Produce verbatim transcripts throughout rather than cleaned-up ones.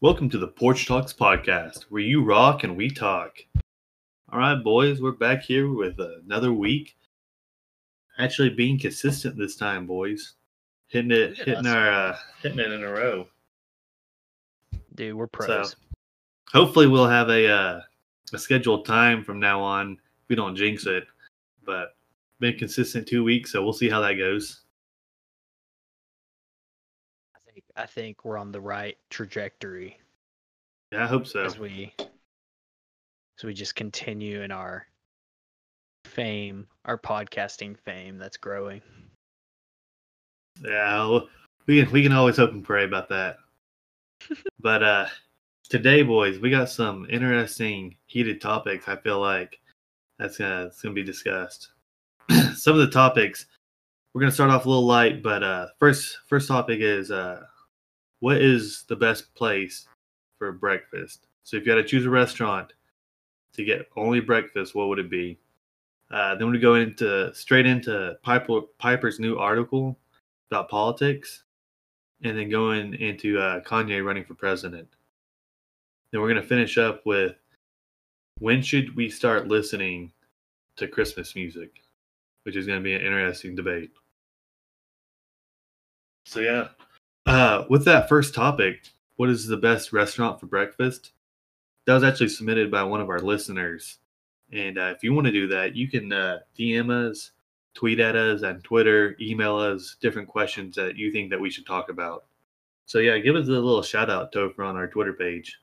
Welcome to the Porch Talks podcast, where you rock and we talk. All right, boys, we're back here with another week. Actually, being consistent this time, boys. Hitting it, hitting us. our, uh, hitting it in a row. Dude, we're pros. So, hopefully, we'll have a uh, a scheduled time from now on. We don't jinx it, but been consistent two weeks, so we'll see how that goes. I think we're on the right trajectory. Yeah, I hope so. As we, as we just continue in our fame, our podcasting fame that's growing. Yeah, we can, we can always hope and pray about that. But uh, today, boys, we got some interesting heated topics. I feel like that's gonna it's gonna be discussed. Some of the topics we're gonna start off a little light, but uh, first first topic is. Uh, What is the best place for breakfast? So if you had to choose a restaurant to get only breakfast, what would it be? Uh, then we go into straight into Piper, Piper's new article about politics, and then going into uh, Kanye running for president. Then we're going to finish up with when should we start listening to Christmas music, which is going to be an interesting debate. So yeah. Uh, with that first topic, what is the best restaurant for breakfast? That was actually submitted by one of our listeners. And uh, if you want to do that, you can uh, D M us, tweet at us on Twitter, email us different questions that you think that we should talk about. So yeah, give us a little shout out, Topher, on our Twitter page.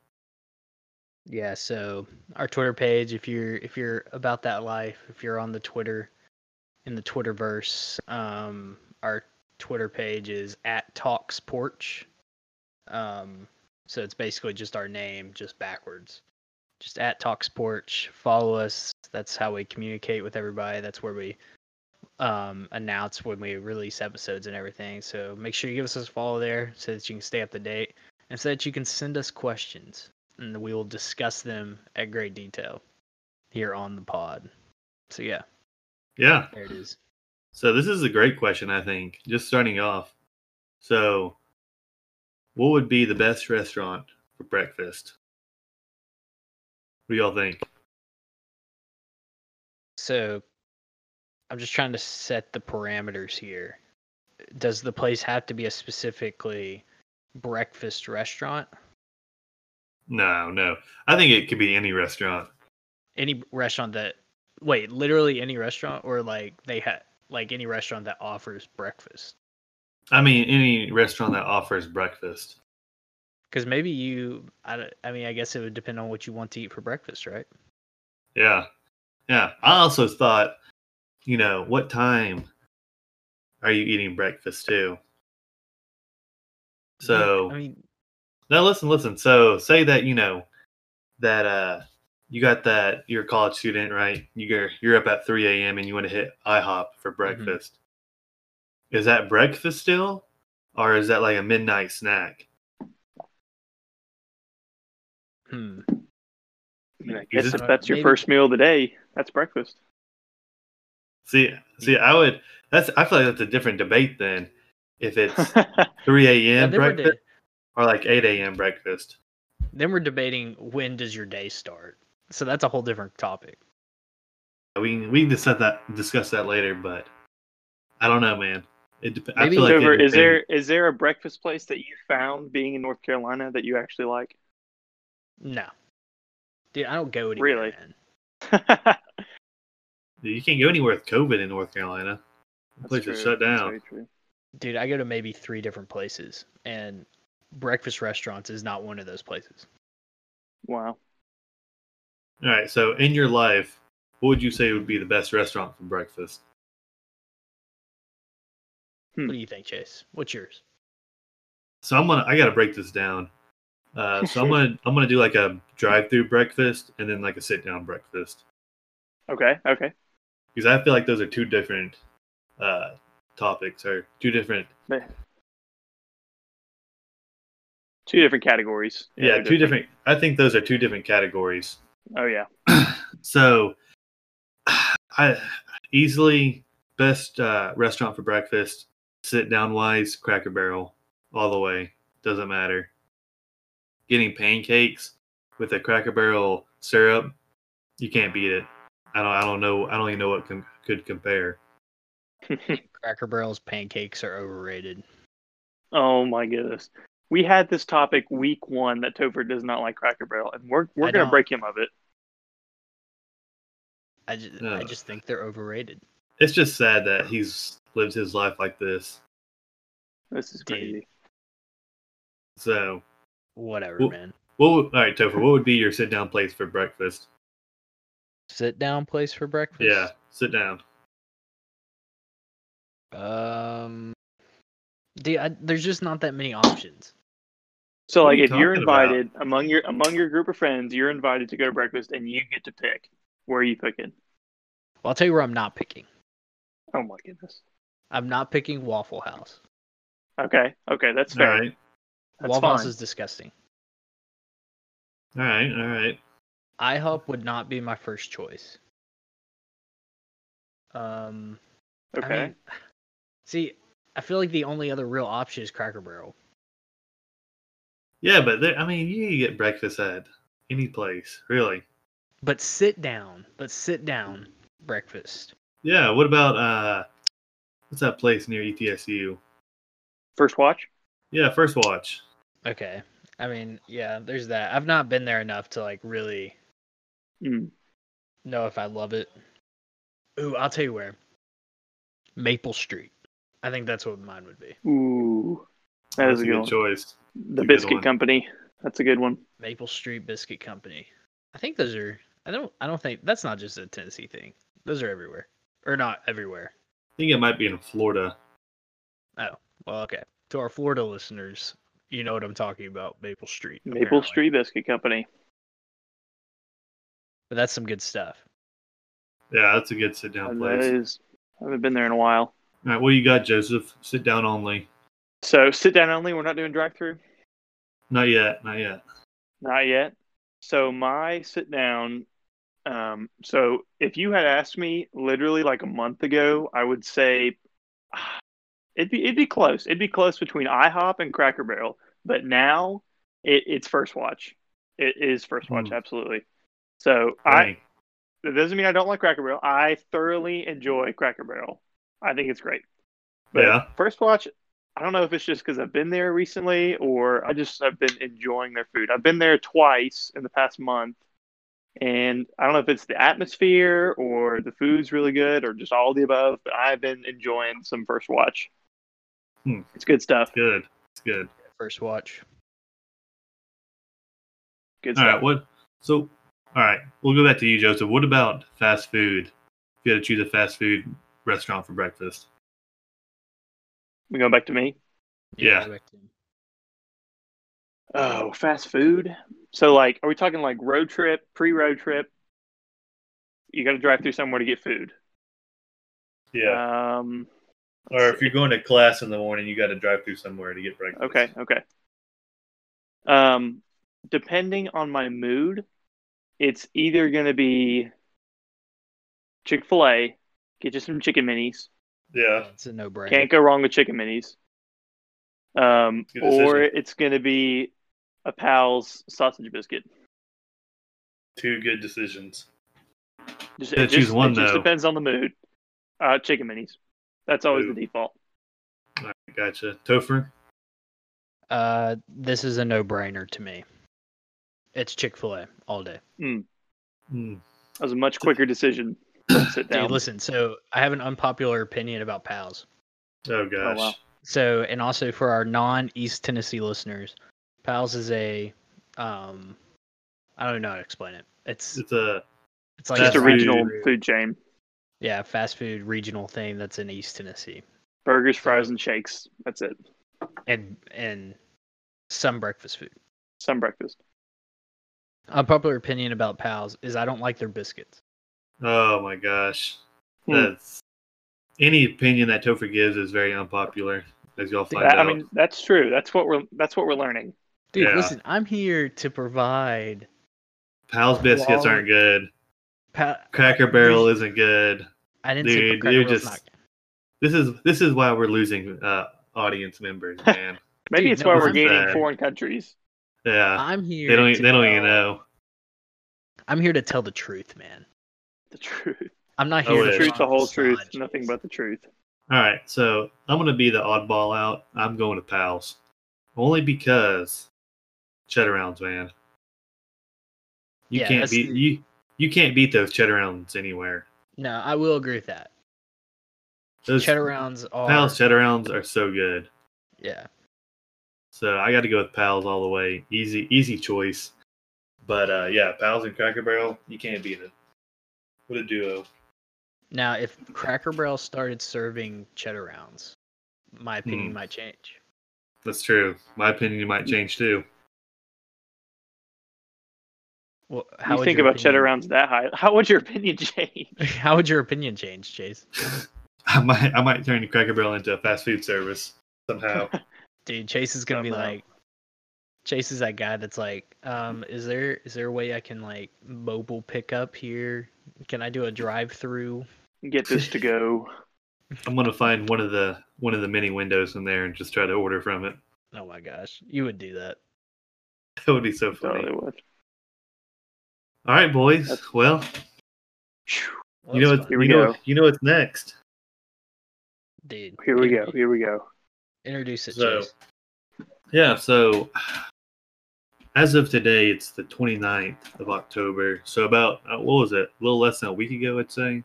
Yeah, so our Twitter page, if you're if you're about that life, if you're on the Twitter, in the Twitterverse, um, our Twitter page is at TalksPorch. Um, so it's basically just our name, just backwards. Just at TalksPorch. Follow us. That's how we communicate with everybody. That's where we um, announce when we release episodes and everything. So make sure you give us a follow there so that you can stay up to date and so that you can send us questions. And we will discuss them at great detail here on the pod. So, yeah. Yeah. There it is. So this is a great question, I think, just starting off. So what would be the best restaurant for breakfast? What do y'all think? So I'm just trying to set the parameters here. Does the place have to be a specifically breakfast restaurant? No, no. I think it could be any restaurant. Any restaurant that... Wait, literally any restaurant? Or like they have... Like any restaurant that offers breakfast. I mean, any restaurant that offers breakfast. Because maybe you, I, I mean, I guess it would depend on what you want to eat for breakfast, right? Yeah. Yeah. I also thought, you know, what time are you eating breakfast too? So, yeah, I mean, no, listen, listen. So, say that, you know, that, uh, you got that, you're a college student, right? You're, you're up at three a.m. and you want to hit IHOP for breakfast. Mm-hmm. Is that breakfast still? Or is that like a midnight snack? Hmm. I mean, I guess if that's your first meal of the day, that's breakfast. See, see, I would, that's, I feel like that's a different debate then. If it's three a.m. yeah, breakfast or like eight a.m. breakfast. Then we're debating when does your day start? So that's a whole different topic. We can, we can discuss that discuss that later, but I don't know, man. It dep- Maybe I feel over, like it is there is there a breakfast place that you found being in North Carolina that you actually like? No, dude, I don't go anywhere. Really? Man. Dude, you can't go anywhere with COVID in North Carolina. The place is shut down. Dude, I go to maybe three different places, and breakfast restaurants is not one of those places. Wow. All right, so in your life, what would you say would be the best restaurant for breakfast? Hmm. What do you think, Chase? What's yours? So I'm gonna I gotta break this down. Uh, so I'm gonna I'm gonna do like a drive-through breakfast and then like a sit-down breakfast. Okay. Okay. Because I feel like those are two different uh, topics or two different. Man. Two different categories. Yeah, yeah two different. different. I think those are two different categories. Oh, yeah. So, I easily best uh, restaurant for breakfast, sit-down-wise, Cracker Barrel, all the way. Doesn't matter. getting pancakes with a Cracker Barrel syrup, you can't beat it. I don't. I don't know. I don't even know what com- could compare. Cracker Barrel's pancakes are overrated. Oh my goodness. We had this topic week one that Topher does not like Cracker Barrel, and we're we're I gonna don't. break him of it. I just no. I just think they're overrated. It's just sad that he's lived his life like this. This is Dude. crazy. So, whatever, well, man. Well, all right, Topher. What would be your sit-down place for breakfast? Sit-down place for breakfast? Yeah, sit down. Um, dude, I, there's just not that many options. So, what like, you if you're invited about? among your among your group of friends, you're invited to go to breakfast, and you get to pick. Where are you picking? Well, I'll tell you where I'm not picking. Oh my goodness! I'm not picking Waffle House. Okay. Okay, that's fair. All right. That's Waffle fine. House is disgusting. All right. All right. I HOP would not be my first choice. Um. Okay. I mean, see, I feel like the only other real option is Cracker Barrel. Yeah, but there, I mean, you can get breakfast at any place, really. But sit down. But sit down breakfast. Yeah. What about uh, what's that place near E T S U? First Watch. Yeah, First Watch. Okay. I mean, yeah, there's that. I've not been there enough to, like, really mm. know if I love it. Ooh, I'll tell you where. Maple Street. I think that's what mine would be. Ooh. That that's is a good, good choice. The that's Biscuit Company. That's a good one. Maple Street Biscuit Company. I think those are I don't I don't think that's not just a Tennessee thing. Those are everywhere. Or not everywhere. I think it might be in Florida. Oh, well, okay. To our Florida listeners, you know what I'm talking about, Maple Street. Maple apparently. Street Biscuit Company. But that's some good stuff. Yeah, that's a good sit-down place. That is. I haven't been there in a while. All right, what do you got, Joseph? Sit-down only. So, sit-down only? We're not doing drive-thru? Not yet, not yet. Not yet? So, my sit-down... Um, so, if you had asked me literally like a month ago, I would say... It'd be it'd be close. It'd be close between I HOP and Cracker Barrel, but now it, it's First Watch. It is First Watch, mm. absolutely. So Dang. I. It doesn't mean I don't like Cracker Barrel. I thoroughly enjoy Cracker Barrel. I think it's great. But yeah. First Watch. I don't know if it's just because I've been there recently, or I just I've been enjoying their food. I've been there twice in the past month, and I don't know if it's the atmosphere or the food's really good or just all the above. But I've been enjoying some First Watch. Hmm. It's good stuff. It's good. It's good. First Watch. Good stuff. All right. What? So, all right. We'll go back to you, Joseph. What about fast food? If you had to choose a fast food restaurant for breakfast. We going back to me? Yeah. yeah. Oh, fast food. So, like, are we talking like road trip, pre-road trip? You got to drive through somewhere to get food. Yeah. Um. Let's or if see. You're going to class in the morning, you got to drive through somewhere to get breakfast. Okay, okay. Um, depending on my mood, it's either going to be Chick-fil-A, get you some chicken minis. Yeah, it's a no-brainer. Can't go wrong with chicken minis. Um, or it's going to be a Pal's sausage biscuit. Two good decisions. Just, it choose just, one, it though. Just depends on the mood. Uh, chicken minis. That's always Ooh. the default. All right, gotcha. Topher? Uh, this is a no-brainer to me. It's Chick-fil-A all day. Mm. Mm. That was a much quicker decision. Sit down. Dude, listen, so I have an unpopular opinion about Pal's. Oh, gosh. Oh, wow. So, and also for our non-East Tennessee listeners, Pal's is a, um, I don't know how to explain it. It's it's a it's like just a regional food chain. Yeah, fast food regional thing that's in East Tennessee. Burgers, fries, and shakes. That's it. And and some breakfast food. Some breakfast. A popular opinion about Pal's is I don't like their biscuits. Oh my gosh. Hmm. That's any opinion that Topher gives is very unpopular, as y'all find that, out. I mean, that's true. That's what we're that's what we're learning. Dude, yeah. Listen, I'm here to provide. Pal's biscuits quality. Aren't good. Pa- Cracker Barrel isn't good. I didn't Dude, say Cracker Barrel's not good. This is this is why we're losing uh, audience members, man. Maybe Dude, it's no, why we're gaining bad. foreign countries. Yeah. I'm here. They don't. To, they don't even know. I'm here to tell the truth, man. The truth. I'm not here. Oh, to the truth, the whole truth, nothing but the truth. All right, so I'm gonna be the oddball out. I'm going to Pal's, only because cheddar rounds, man. You yeah, can't beat the... you. You can't beat those cheddar rounds anywhere. No, I will agree with that. Those cheddar rounds are Pal's cheddar rounds are so good. Yeah. So I got to go with Pal's all the way. Easy, easy choice. But uh, yeah, Pal's and Cracker Barrel, you can't beat it. What a duo. Now, if Cracker Barrel started serving cheddar rounds, my opinion mm. might change. That's true. My opinion might change too. Well, how you would think about opinion... cheddar rounds that high? How would your opinion change? How would your opinion change, Chase? I might, I might turn Cracker Barrel into a fast food service somehow. Dude, Chase is gonna be like, Chase is that guy that's like, um, is there is there a way I can like mobile pick up here? Can I do a drive through? Get this to go. I'm gonna find one of the one of the many windows in there and just try to order from it. Oh my gosh, you would do that. That would be so funny. Totally would. All right, boys. That's... Well, well you know it's, here we you go. Know, you know what's next, dude. Here we go. Here we go. Introduce it, so, Chase. Yeah, so as of today, it's the twenty-ninth of October. So about, what was it? A little less than a week ago, I'd say.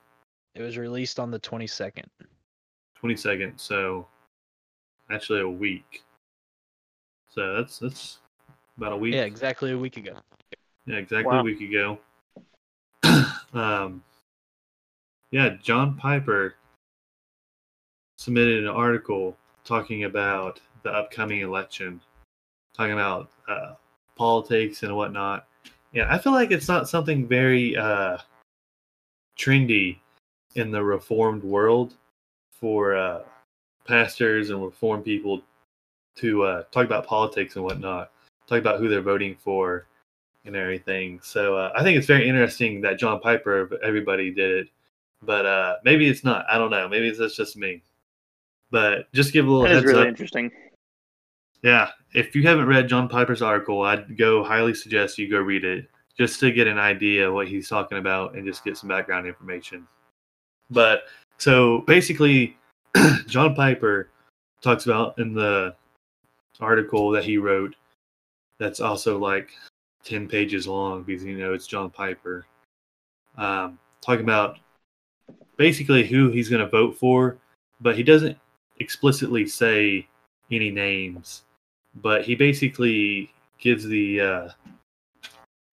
It was released on the twenty-second. twenty-second, so actually a week. So that's that's about a week. Yeah, exactly a week ago. Yeah, exactly wow. a week ago. um, yeah, John Piper submitted an article talking about the upcoming election, talking about uh, politics and whatnot. Yeah, I feel like it's not something very uh, trendy in the Reformed world for uh, pastors and Reformed people to uh, talk about politics and whatnot, talk about who they're voting for and everything. So uh, I think it's very interesting that John Piper, everybody did it, but uh, maybe it's not. I don't know. Maybe that's just me. But just give a little heads up. That is really interesting. Yeah. If you haven't read John Piper's article, I'd go highly suggest you go read it just to get an idea of what he's talking about and just get some background information. But so basically, John Piper talks about in the article that he wrote that's also like ten pages long because, you know, it's John Piper. Um, talking about basically who he's going to vote for, but he doesn't explicitly say any names, but he basically gives the uh,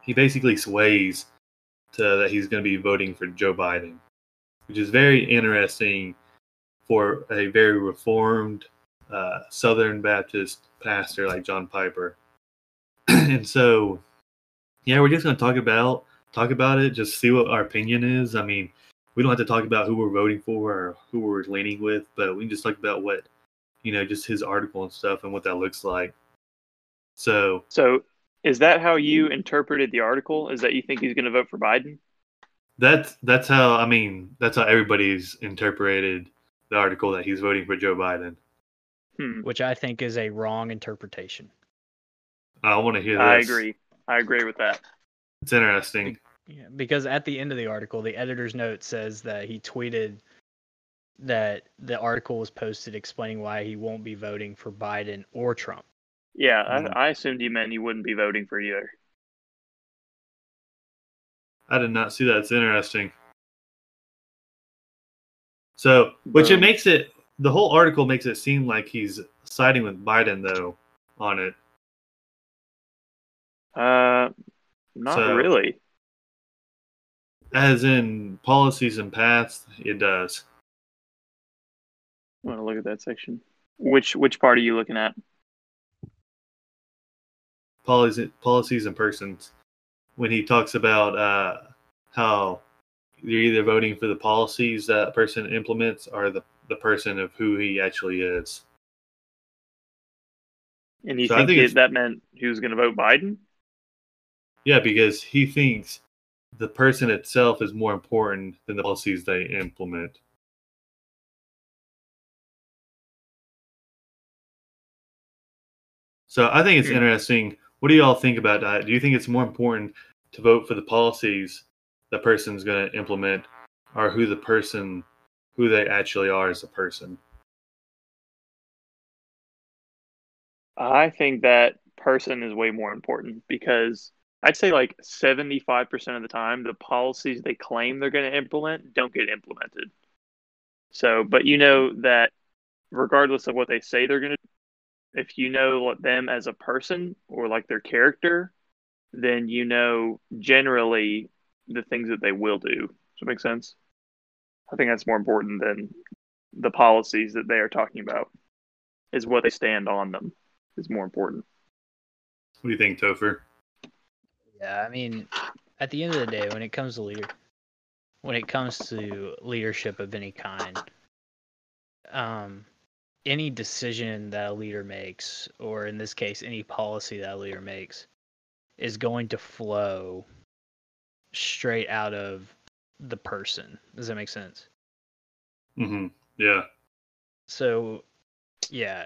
he basically sways to that he's going to be voting for Joe Biden, which is very interesting for a very reformed uh, Southern Baptist pastor like John Piper. And so, yeah, we're just going to talk about talk about it, just see what our opinion is. I mean, we don't have to talk about who we're voting for or who we're leaning with, but we can just talk about what, you know, just his article and stuff and what that looks like. So, so is that how you interpreted the article? Is that you think he's going to vote for Biden? That's that's how I mean. That's how everybody's interpreted the article, that he's voting for Joe Biden, hmm. which I think is a wrong interpretation. I want to hear this. I agree. I agree with that. It's interesting. Yeah, because at the end of the article, the editor's note says that he tweeted that the article was posted explaining why he won't be voting for Biden or Trump. Yeah, mm-hmm. I, I assumed he meant he wouldn't be voting for either. I did not see that. It's interesting. So, which um, it makes it, the whole article makes it seem like he's siding with Biden, though, on it. Uh, not so, really. As in policies and paths, it does. I want to look at that section. Which which part are you looking at? Policies, policies and persons. When he talks about uh, how you're either voting for the policies that a person implements or the, the person of who he actually is. And you so think, think that, that meant he was going to vote Biden? Yeah, because he thinks the person itself is more important than the policies they implement. So I think it's interesting What do y'all think about that? Do you think it's more important to vote for the policies the person's going to implement, or who the person, who they actually are as a person? I think that person is way more important, because I'd say like seventy-five percent of the time, the policies they claim they're going to implement don't get implemented. So, but you know that regardless of what they say they're going to do, if you know them as a person or like their character, then you know generally the things that they will do. Does that make sense? I think that's more important than the policies that they are talking about, is what they stand on them is more important. What do you think, Topher? Yeah, I mean, at the end of the day, when it comes to leader, when it comes to leadership of any kind, um, any decision that a leader makes, or in this case, any policy that a leader makes, is going to flow straight out of the person. Does that make sense? Mm-hmm. Yeah. So, yeah,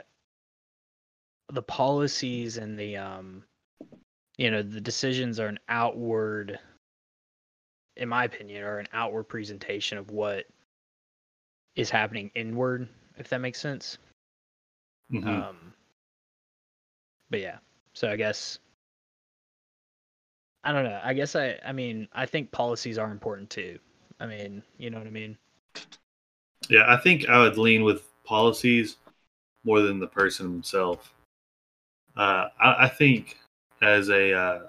the policies and the um. You know, the decisions are an outward, in my opinion, are an outward presentation of what is happening inward, if that makes sense. Mm-hmm. Um, but yeah, so I guess, I don't know. I guess I, I mean, I think policies are important too. I mean, you know what I mean? Yeah, I think I would lean with policies more than the person himself. Uh, I, I think... As a, uh,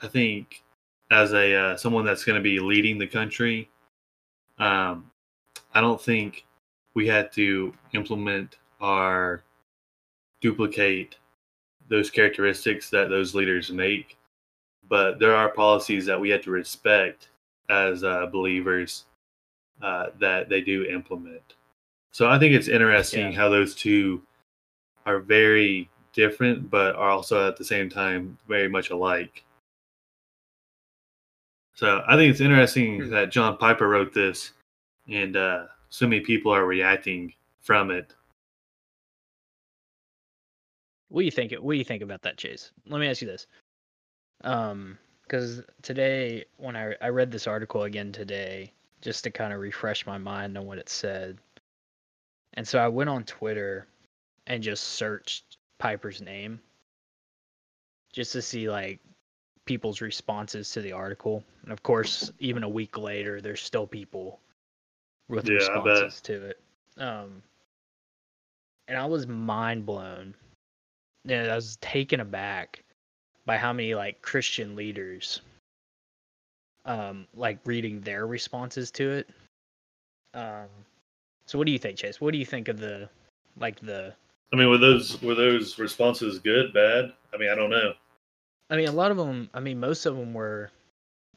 I think, as a uh, someone that's going to be leading the country, um, I don't think we had to implement or duplicate those characteristics that those leaders make. But there are policies that we have to respect as uh, believers uh, that they do implement. So I think it's interesting yeah. how those two are very different, but are also at the same time very much alike. So I think it's interesting that John Piper wrote this, and uh, so many people are reacting from it. What do you think? What do you think about that, Chase? Let me ask you this, um, because today when I I read this article again today, just to kind of refresh my mind on what it said, and so I went on Twitter and just searched Piper's name just to see like people's responses to the article, and of course even a week later there's still people with yeah, responses to it, um and I was mind blown, and I was taken aback by how many like Christian leaders um like reading their responses to it. Um so what do you think, Chase? What do you think of the like the I mean, were those were those responses good, bad? I mean, I don't know. I mean, a lot of them, I mean, most of them were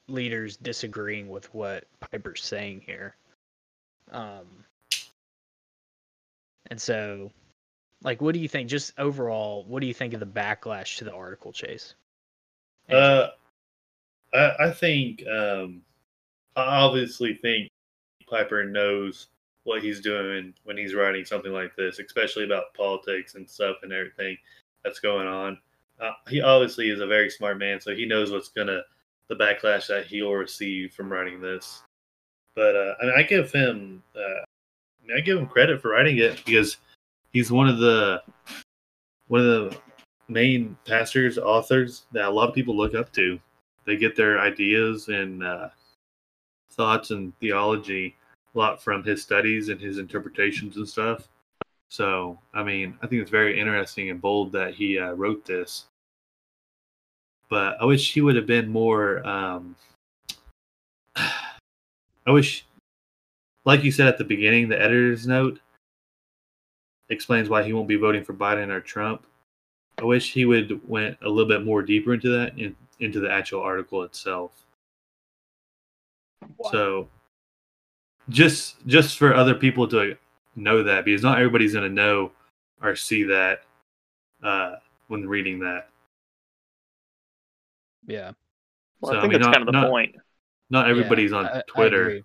leaders disagreeing with what Piper's saying here. Um, and so, like, what do you think, just overall, what do you think of the backlash to the article, Chase? Uh, I, I think, um, I obviously think Piper knows what he's doing when he's writing something like this, especially about politics and stuff and everything that's going on. Uh, he obviously is a very smart man, so he knows what's gonna the backlash that he'll receive from writing this. But uh, I mean, I give him, uh, I, mean, I give him credit for writing it, because he's one of the one of the main pastors, authors that a lot of people look up to. They get their ideas and uh, thoughts and theology a lot from his studies and his interpretations and stuff. So, I mean, I think it's very interesting and bold that he uh, wrote this. But I wish he would have been more... Um, I wish, like you said at the beginning, the editor's note explains why he won't be voting for Biden or Trump. I wish he would went a little bit more deeper into that, in, into the actual article itself. Wow. So... Just just for other people to know that, because not everybody's going to know or see that uh, when reading that. Yeah. Well, so, I think I mean, that's not, kind of the not, point. Not everybody's yeah, on I, Twitter. I, agree.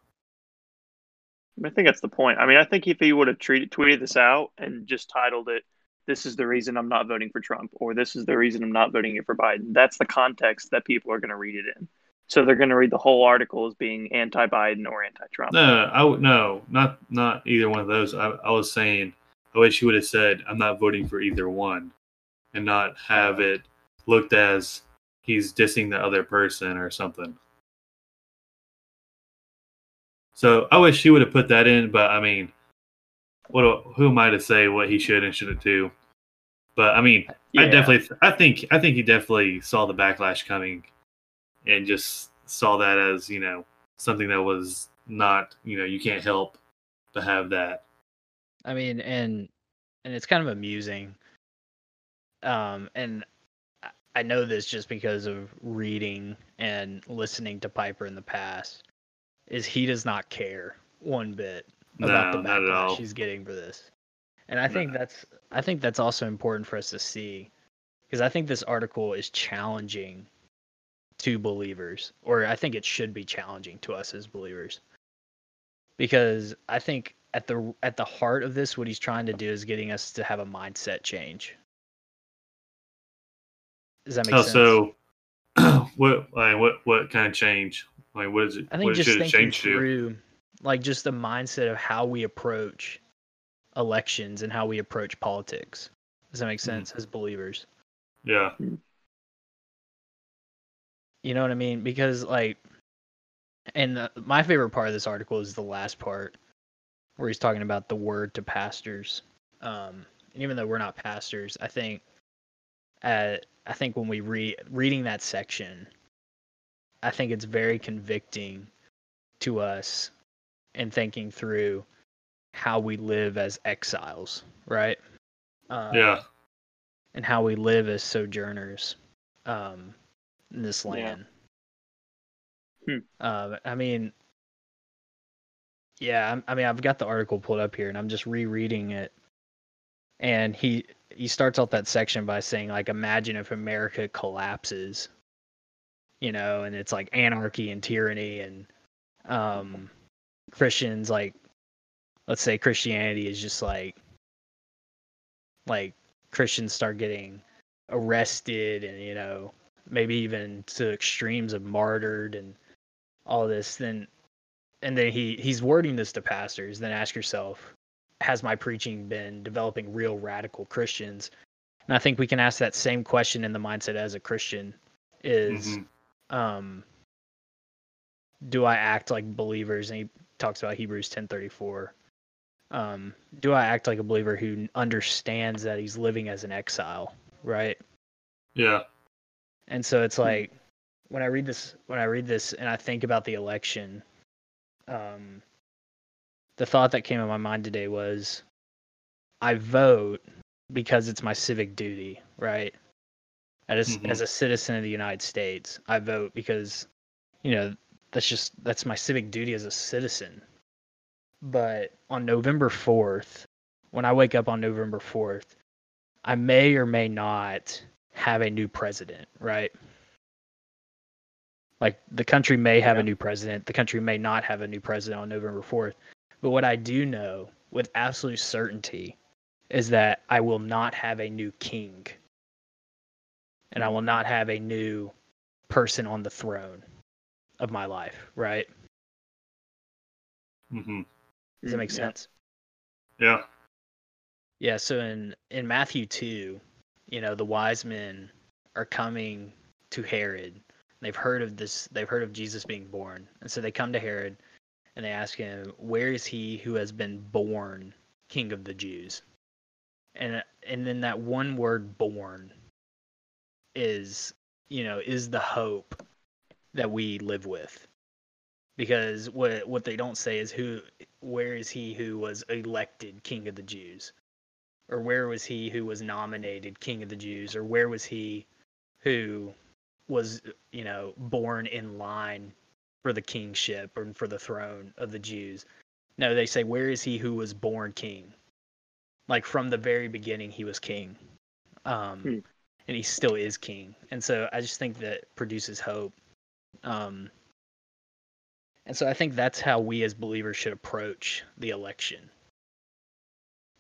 I think that's the point. I mean, I think if he would have tweeted this out and just titled it, this is the reason I'm not voting for Trump, or this is the reason I'm not voting for Biden. That's the context that people are going to read it in. So they're going to read the whole article as being anti-Biden or anti-Trump. No, I w- no, not not either one of those. I, I was saying, I wish you would have said, I'm not voting for either one, and not have it looked as he's dissing the other person or something. So I wish he would have put that in, but I mean, what? Who am I to say what he should and shouldn't do? But I mean, yeah. I definitely, I think, I think he definitely saw the backlash coming, and just saw that as, you know, something that was not, you know, you can't help but have that. I mean, and and it's kind of amusing. Um, and I know this just because of reading and listening to Piper in the past. Is he does not care one bit about no, the backlash she's getting for this. And I think no. that's I think that's also important for us to see, because I think this article is challenging to believers, or I think it should be challenging to us as believers. Because I think at the at the heart of this, what he's trying to do is getting us to have a mindset change. Does that make oh, sense? So what like, what what kind of change? Like, what is it? I think what just it thinking through, to? like, just the mindset of how we approach elections and how we approach politics. Does that make sense mm. as believers? Yeah. You know what I mean? Because, like, and the, my favorite part of this article is the last part where he's talking about the word to pastors. Um, and even though we're not pastors, I think, uh, I think when we read reading that section, I think it's very convicting to us in thinking through how we live as exiles, right? Um, yeah. And how we live as sojourners um, in this land. Yeah. Hmm. Uh, I mean, yeah, I, I mean, I've got the article pulled up here, and I'm just rereading it. And he he starts off that section by saying, like, imagine if America collapses. You know, and it's like anarchy and tyranny, and um, Christians, like, let's say Christianity is just like, like Christians start getting arrested, and, you know, maybe even to extremes of martyred and all this. Then, and then he, he's wording this to pastors. Then ask yourself, has my preaching been developing real radical Christians? And I think we can ask that same question in the mindset as a Christian is. Mm-hmm. Um, do I act like believers? And he talks about Hebrews ten thirty-four. Um, do I act like a believer who understands that he's living as an exile, right? Yeah. And so it's like when I read this, when I read this, and I think about the election, um, the thought that came in my mind today was, I vote because it's my civic duty, right? As, mm-hmm. as a citizen of the United States, I vote because, you know, that's just, that's my civic duty as a citizen. But on November fourth, when I wake up on November fourth, I may or may not have a new president, right? Like, the country may have yeah. a new president. The country may not have a new president on November fourth. But what I do know with absolute certainty is that I will not have a new king. And I will not have a new person on the throne of my life, right? Mm-hmm. Does that make yeah. sense? Yeah. Yeah, so in, in Matthew two, you know, the wise men are coming to Herod. They've heard of this, they've heard of Jesus being born. And so they come to Herod and they ask him, where is he who has been born King of the Jews? And and then that one word, born, is, you know, is the hope that we live with. Because what what they don't say is who, where is he who was elected King of the Jews? Or where was he who was nominated King of the Jews? Or where was he who was, you know, born in line for the kingship and for the throne of the Jews? No, they say, where is he who was born king? Like, from the very beginning, he was king. Um, hmm. And he still is king. And so I just think that produces hope. Um, and so I think that's how we as believers should approach the election,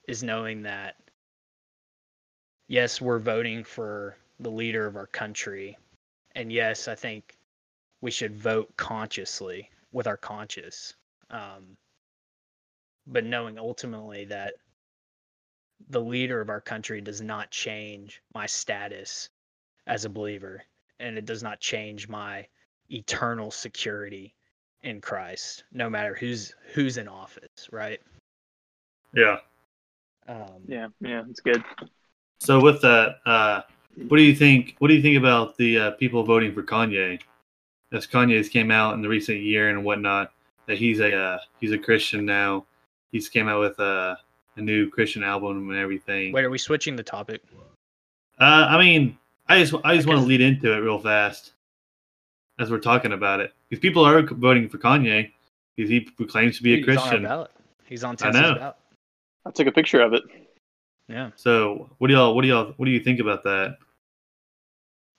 is knowing that yes, we're voting for the leader of our country. And yes, I think we should vote consciously with our conscience. Um, but knowing ultimately that the leader of our country does not change my status as a believer, and it does not change my eternal security in Christ, no matter who's who's in office, right? Yeah. Um, yeah, yeah, it's good. So with that, uh, what do you think? What do you think about the uh, people voting for Kanye? As Kanye's came out in the recent year and whatnot, that he's a uh, he's a Christian now. He's came out with a a new Christian album and everything. Wait, are we switching the topic? Uh, I mean, I just I just want to lead into it real fast as we're talking about it, because people are voting for Kanye because he claims to be a Christian. He's on our ballot. He's on Texas ballot. I took a picture of it. Yeah. So what do y'all what do y'all what do you think about that?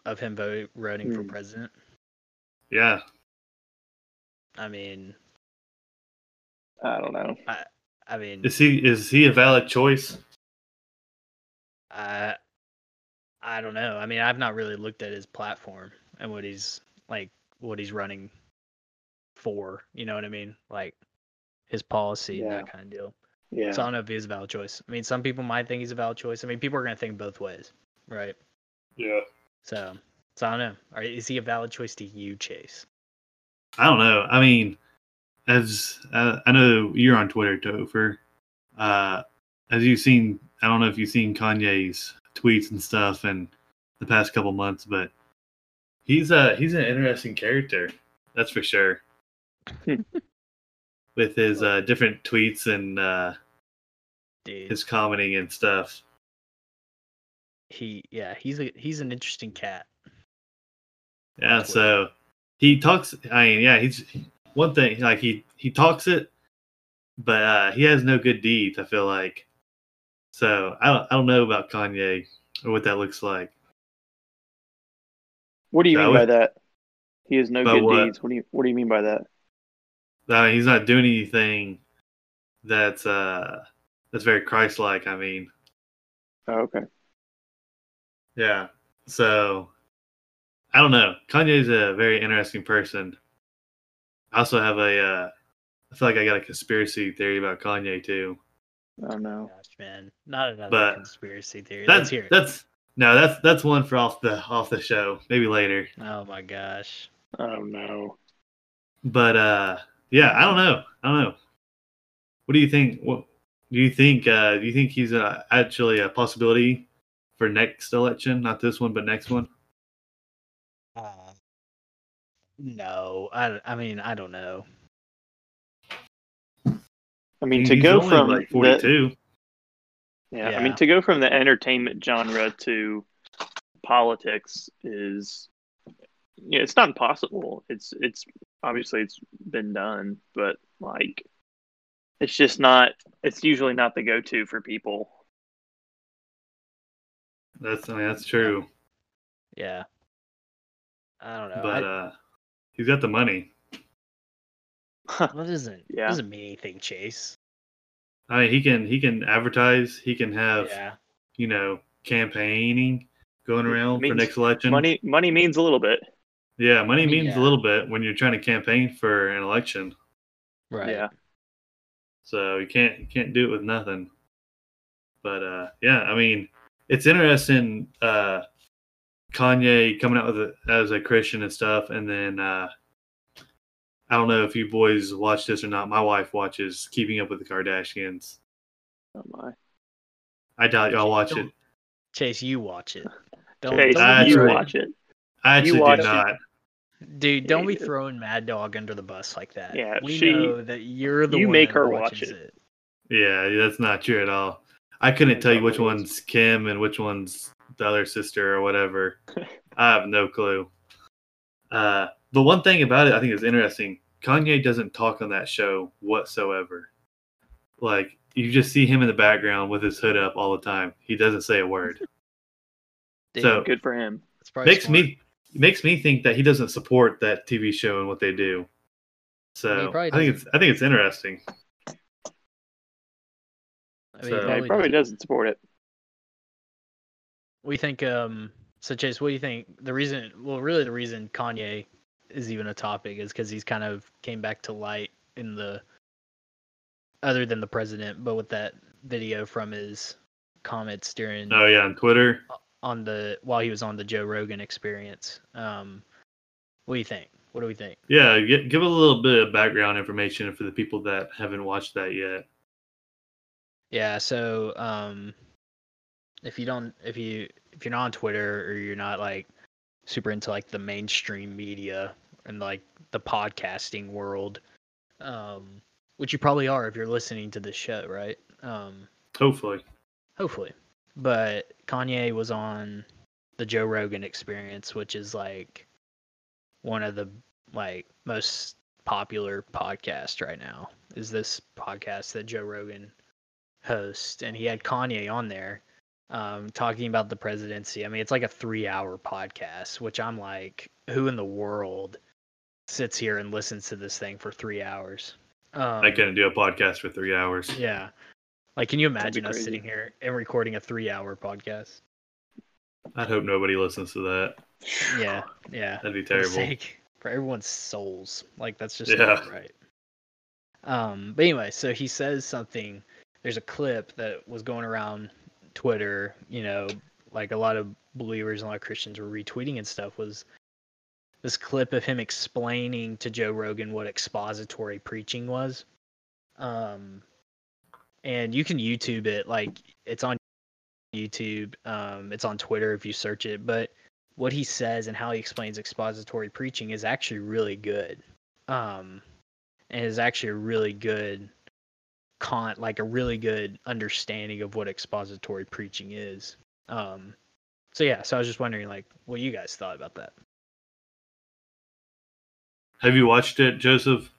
Of him voting voting mm. for president? Yeah. I mean, I don't know. I, I mean, is he is he a valid choice? I I don't know. I mean, I've not really looked at his platform and what he's like, what he's running for. You know what I mean? Like his policy yeah. and that kind of deal. Yeah. So I don't know if he's a valid choice. I mean, some people might think he's a valid choice. I mean, people are gonna think both ways, right? Yeah. So, so I don't know. Are, is he a valid choice to you, Chase? I don't know. I mean, as uh, I know you're on Twitter, Topher. Uh, as you've seen, I don't know if you've seen Kanye's tweets and stuff in the past couple months, but he's a he's an interesting character, that's for sure. With his uh, different tweets and uh, his commenting and stuff. He yeah, he's a he's an interesting cat. Yeah, that's so weird. He talks. I mean, yeah, he's one thing. Like he he talks it, but uh, he has no good deeds, I feel like. So I don't I don't know about Kanye or what that looks like. What do you so mean would, by that? He has no good what? deeds. What do you What do you mean by that? I mean, he's not doing anything that's uh, that's very Christ-like. I mean, oh, okay, yeah. So I don't know. Kanye's a very interesting person. I also have a. Uh, I feel like I got a conspiracy theory about Kanye too. Oh no, gosh, man, not another but conspiracy theory. That's, Let's hear it. That's no, that's that's one for off the off the show. Maybe later. Oh my gosh. Oh no. But uh. Yeah, I don't know. I don't know. What do you think? What do you think? Uh, do you think he's uh, actually a possibility for next election? Not this one, but next one. Uh, no, I. I mean, I don't know. I mean, to he's go only from like forty-two. The, yeah, yeah, I mean, to go from the entertainment genre to politics is. Yeah, it's not impossible. It's it's obviously it's been done, but like it's just not. It's usually not the go-to for people. That's I mean, that's true. Yeah, I don't know. But I, uh, he's got the money. That doesn't yeah. doesn't mean anything, Chase. I mean, he can he can advertise. He can have yeah. you know campaigning going around means, for next election. Money money means a little bit. Yeah, money means yeah. a little bit when you're trying to campaign for an election. Right. Yeah. So you can't you can't do it with nothing. But uh, yeah, I mean, it's interesting. Uh, Kanye coming out with a, as a Christian and stuff, and then uh, I don't know if you boys watch this or not. My wife watches Keeping Up with the Kardashians. Oh my! I doubt y'all watch it. Chase, you watch it. Don't, Chase, don't I you watch it. it. I actually do not. It. Dude, don't yeah, be throwing Mad Dog under the bus like that. Yeah, we she, know that you're the you one make her watch it. it. Yeah, that's not true at all. I couldn't yeah, tell you which one's Kim and which one's the other sister or whatever. I have no clue. Uh, the one thing about it I think is interesting, Kanye doesn't talk on that show whatsoever. Like, you just see him in the background with his hood up all the time. He doesn't say a word. Damn, so good for him. Makes smart. me... Makes me think that he doesn't support that T V show and what they do. So I think it's I think it's interesting. I mean, so, he probably doesn't support it. we think, um, so Chase, what do you think? The reason, well, really the reason Kanye is even a topic is because he's kind of came back to light in the, other than the president, but with that video from his comments during. Oh yeah, on Twitter. On the, while he was on the Joe Rogan Experience. Um, what do you think? What do we think? Yeah, give a little bit of background information for the people that haven't watched that yet. Yeah, so um, if you don't, if you if you're not on Twitter or you're not like super into like the mainstream media and like the podcasting world, um, which you probably are if you're listening to this show, right? Um, hopefully, hopefully. But Kanye was on the Joe Rogan Experience, which is like one of the like most popular podcasts right now. Is this podcast that Joe Rogan host, and he had Kanye on there um talking about the presidency. I mean, it's like a three-hour podcast, which I'm like, who in the world sits here and listens to this thing for three hours? um, I couldn't do a podcast for three hours. Yeah, like, can you imagine us sitting here and recording a three-hour podcast? I'd hope nobody listens to that. Yeah, yeah, that'd be terrible. For, sake, for everyone's souls, like, that's just yeah. not right. Um but anyway, so he says something. There's a clip that was going around Twitter, you know, like a lot of believers and a lot of Christians were retweeting and stuff, was this clip of him explaining to Joe Rogan what expository preaching was. Um, and you can YouTube it, like it's on YouTube, um, it's on Twitter if you search it, but what he says and how he explains expository preaching is actually really good. Um, and is actually really good Con, like a really good understanding of what expository preaching is. Um, so yeah, so I was just wondering, like, what you guys thought about that. Have you watched it, Joseph?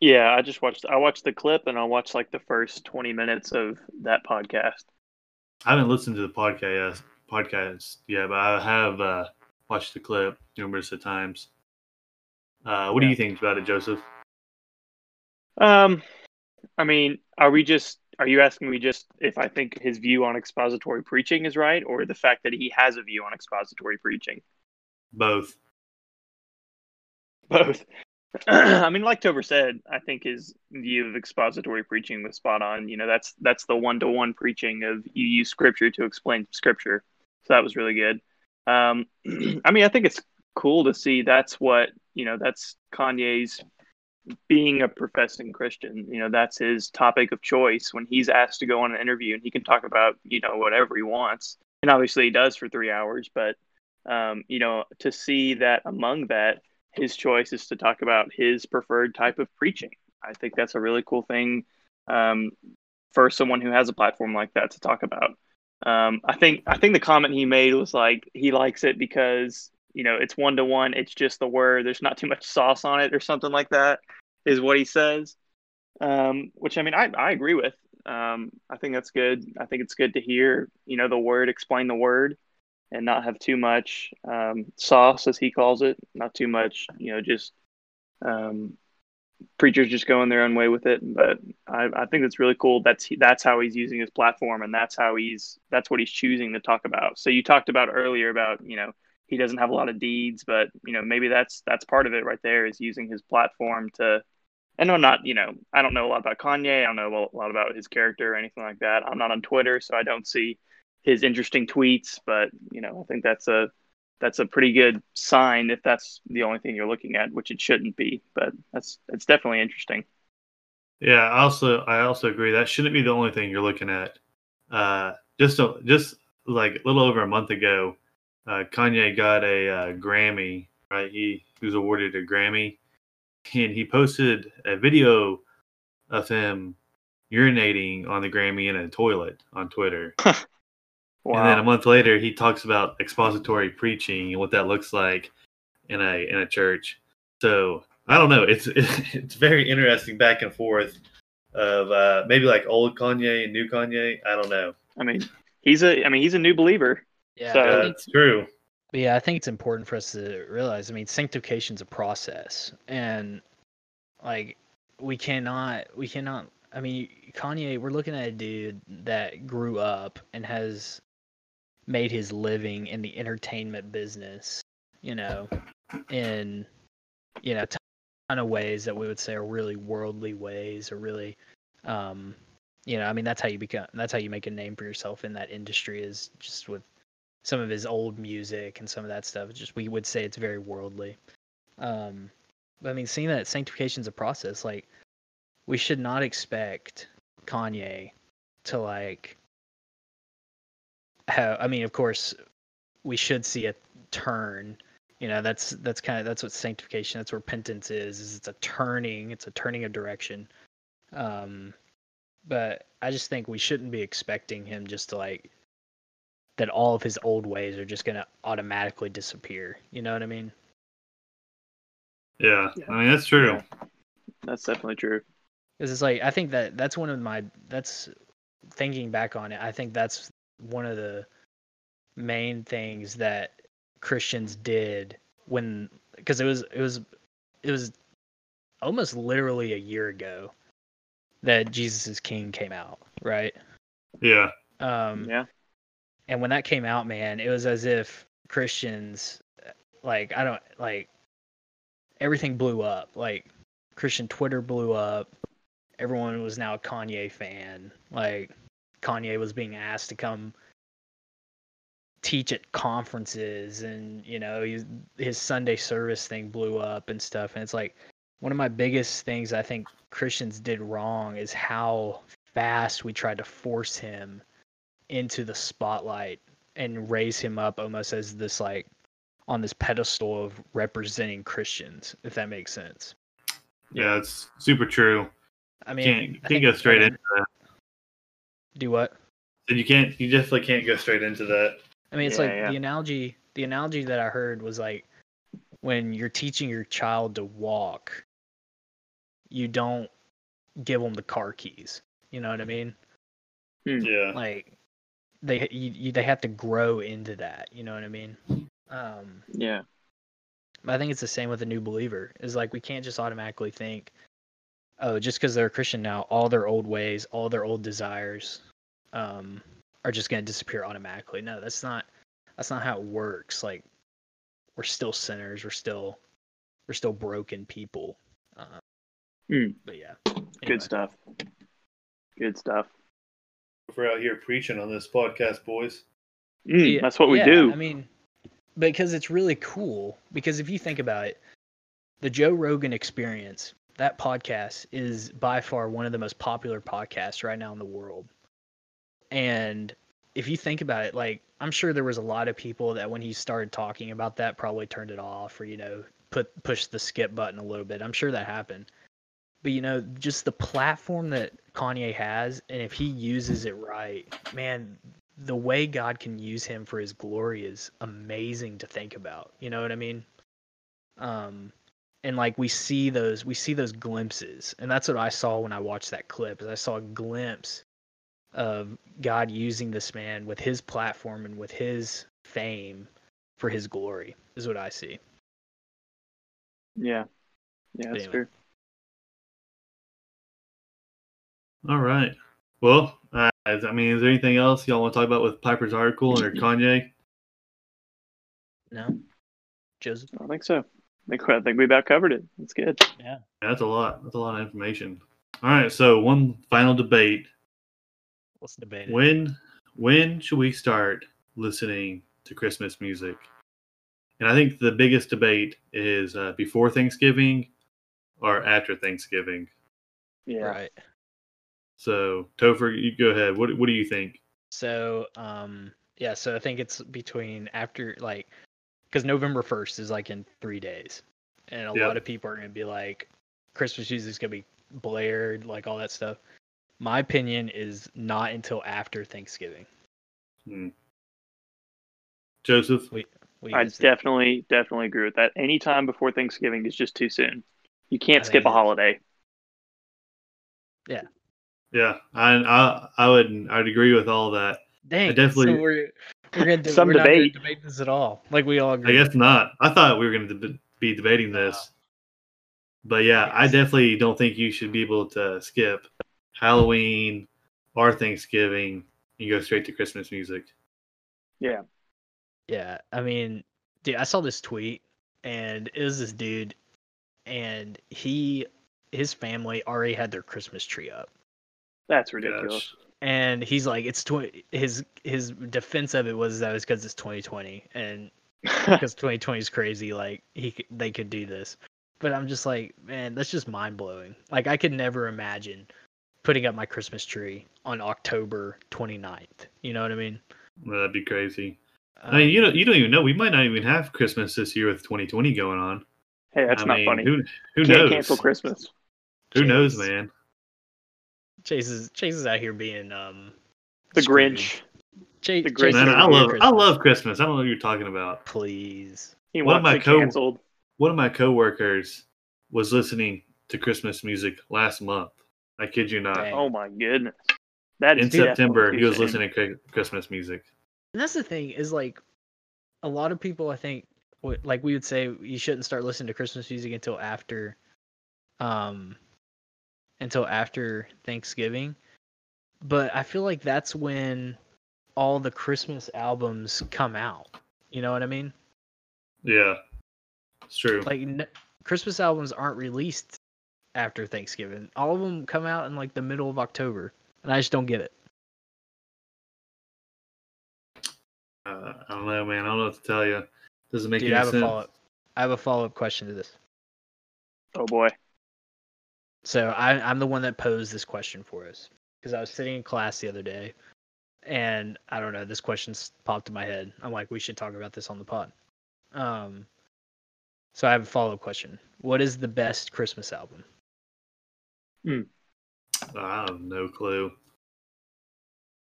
Yeah, I just watched. I watched the clip, and I watched like the first twenty minutes of that podcast. I haven't listened to the podcast podcast yet, but I have uh, watched the clip numerous of times. Uh, what yeah. do you think about it, Joseph? Um. I mean, are we just, are you asking me just if I think his view on expository preaching is right, or the fact that he has a view on expository preaching? Both. Both. I mean, like Tober said, I think his view of expository preaching was spot on. You know, that's that's the one-to-one preaching of you use scripture to explain scripture. So that was really good. Um, I mean, I think it's cool to see that's what, you know, that's Kanye's, being a professing Christian, you know, that's his topic of choice when he's asked to go on an interview, and he can talk about, you know, whatever he wants. And obviously he does for three hours, but, um, you know, to see that among that, his choice is to talk about his preferred type of preaching. I think that's a really cool thing um, for someone who has a platform like that to talk about. Um, I think, I think the comment he made was like, he likes it because, you know, it's one-to-one, it's just the word, there's not too much sauce on it or something like that is what he says, um, which, I mean, I, I agree with. Um, I think that's good. I think it's good to hear, you know, the word, explain the word, and not have too much um, sauce, as he calls it, not too much, you know, just um, preachers just going their own way with it. But I, I think that's really cool. That's that's how he's using his platform, and that's how he's, that's what he's choosing to talk about. So you talked about earlier about, you know, he doesn't have a lot of deeds, but, you know, maybe that's that's part of it right there, is using his platform to, and I'm not, you know, I don't know a lot about Kanye. I don't know a lot about his character or anything like that. I'm not on Twitter, so I don't see his interesting tweets, but, you know, I think that's a, that's a pretty good sign if that's the only thing you're looking at, which it shouldn't be, but that's, it's definitely interesting. Yeah. I also, I also agree. That shouldn't be the only thing you're looking at. Uh, just, a, just like a little over a month ago, Uh, Kanye got a uh, Grammy, right? He, he was awarded a Grammy, and he posted a video of him urinating on the Grammy in a toilet on Twitter. Wow. And then a month later, he talks about expository preaching and what that looks like in a in a church. So I don't know. It's it's very interesting back and forth of uh, maybe like old Kanye and new Kanye. I don't know. I mean, he's a I mean he's a new believer. Yeah, so, uh, it's true. Yeah, I think it's important for us to realize, I mean, sanctification's a process, and like we cannot, we cannot, I mean, Kanye, we're looking at a dude that grew up and has made his living in the entertainment business, you know, in, you know, ton of ways that we would say are really worldly ways, or really, um, you know, I mean, that's how you become, that's how you make a name for yourself in that industry, is just with some of his old music and some of that stuff. It's just, we would say it's very worldly. Um, but I mean, seeing that sanctification's a process, like, we should not expect Kanye to, like, have, I mean, of course, we should see a turn. You know, that's that's kind of that's what sanctification, that's what repentance is. Is it's a turning, it's a turning of direction. Um, but I just think we shouldn't be expecting him just to, like, that all of his old ways are just going to automatically disappear. You know what I mean? Yeah, yeah. I mean, that's true. Yeah. That's definitely true. Because it's like, I think that that's one of my, that's thinking back on it, I think that's one of the main things that Christians did when, because it was it was it was almost literally a year ago that Jesus is King came out, right? Yeah. Um, yeah. And when that came out, man, it was as if Christians, like, I don't, like, everything blew up. Like, Christian Twitter blew up. Everyone was now a Kanye fan. Like, Kanye was being asked to come teach at conferences, and, you know, he, his Sunday service thing blew up and stuff. And it's like, one of my biggest things I think Christians did wrong is how fast we tried to force him into the spotlight and raise him up almost as this, like, on this pedestal of representing Christians, if that makes sense. Yeah, it's super true. I mean, can't, you can't go straight into that. Do what? And you can't. You definitely can't go straight into that. I mean, it's yeah, like yeah. the analogy. The analogy that I heard was like, when you're teaching your child to walk, you don't give them the car keys. You know what I mean? Yeah. Like, they you, you, they have to grow into that. You know what I mean? Um, yeah. But I think it's the same with a new believer. Is like, we can't just automatically think, oh, just because they're a Christian now, all their old ways, all their old desires, um, are just going to disappear automatically. No, that's not. That's not how it works. Like, we're still sinners. We're still, we're still broken people. Um, mm. But yeah, anyway. Good stuff. Good stuff. We're out here preaching on this podcast, boys. Mm, yeah, that's what we yeah, do. I mean, because it's really cool. Because if you think about it, the Joe Rogan Experience, that podcast is by far one of the most popular podcasts right now in the world. And if you think about it, like, I'm sure there was a lot of people that when he started talking about that probably turned it off, or, you know, put pushed the skip button a little bit. I'm sure that happened. But, you know, just the platform that Kanye has, and if he uses it right, man, the way God can use him for his glory is amazing to think about. You know what I mean? Um... And, like, we see those we see those glimpses. And that's what I saw when I watched that clip, is I saw a glimpse of God using this man with his platform and with his fame for his glory, is what I see. Yeah. Yeah, that's true. All right. Well, uh, I mean, is there anything else y'all want to talk about with Piper's article or Kanye? No. Joseph? I don't think so. I think we about covered it. That's good. Yeah. yeah. That's a lot. That's a lot of information. All right. So one final debate. Let's debate it. When, when should we start listening to Christmas music? And I think the biggest debate is uh, before Thanksgiving or after Thanksgiving. Yeah. Right. So, Topher, you go ahead. What What do you think? So, um, yeah. So I think it's between after, like, because November first is, like, in three days. And a yep. lot of people are going to be like, Christmas music's going to be blared, like, all that stuff. My opinion is not until after Thanksgiving. Hmm. Joseph? We, we I definitely, definitely agree with that. Any time before Thanksgiving is just too soon. You can't I skip a holiday. Yeah. Yeah. I I, I would I'd agree with all that. Dang. I definitely... So we're... We're going to Some debate. Not debate this at all. Like, we all agree. I guess not. I thought we were going to de- be debating this. Wow. But yeah, yes. I definitely don't think you should be able to skip Halloween or Thanksgiving and go straight to Christmas music. Yeah. Yeah. I mean, dude, I saw this tweet, and it was this dude, and he, his family already had their Christmas tree up. That's ridiculous. Gosh. And he's like, it's tw- his his defense of it was that it's because it's twenty twenty, and because twenty twenty is crazy, like he they could do this. But I'm just like, man, that's just mind blowing. Like, I could never imagine putting up my Christmas tree on October twenty-ninth. You know what I mean? Well, that'd be crazy. Um, I mean, you don't you don't even know. We might not even have Christmas this year with twenty twenty going on. Hey, that's I not mean, funny. Who who Can't knows? Cancel Christmas. Who Jeez. knows, man? Chase is Chase is out here being um the screaming. Grinch. Chase, the Grinch. Man, I love Christmas. I love Christmas. I don't know what you're talking about. Please. He one, of my co- one of my coworkers was listening to Christmas music last month. I kid you not. Dang. Oh my goodness. That is in September he was listening to Christmas music. And that's the thing is, like, a lot of people I think would, like we would say you shouldn't start listening to Christmas music until after um until after Thanksgiving. But I feel like that's when all the Christmas albums come out. You know what I mean? Yeah, it's true. Like, n- Christmas albums aren't released after Thanksgiving. All of them come out in, like, the middle of October. And I just don't get it. Uh, I don't know, man. I don't know what to tell you. Doesn't make Dude, any I have sense. A follow-up. I have a follow-up question to this. Oh, boy. So I, I'm the one that posed this question for us, because I was sitting in class the other day, and I don't know, this question popped in my head. I'm like, we should talk about this on the pod. Um, so I have a follow-up question. What is the best Christmas album? Hmm. I have no clue.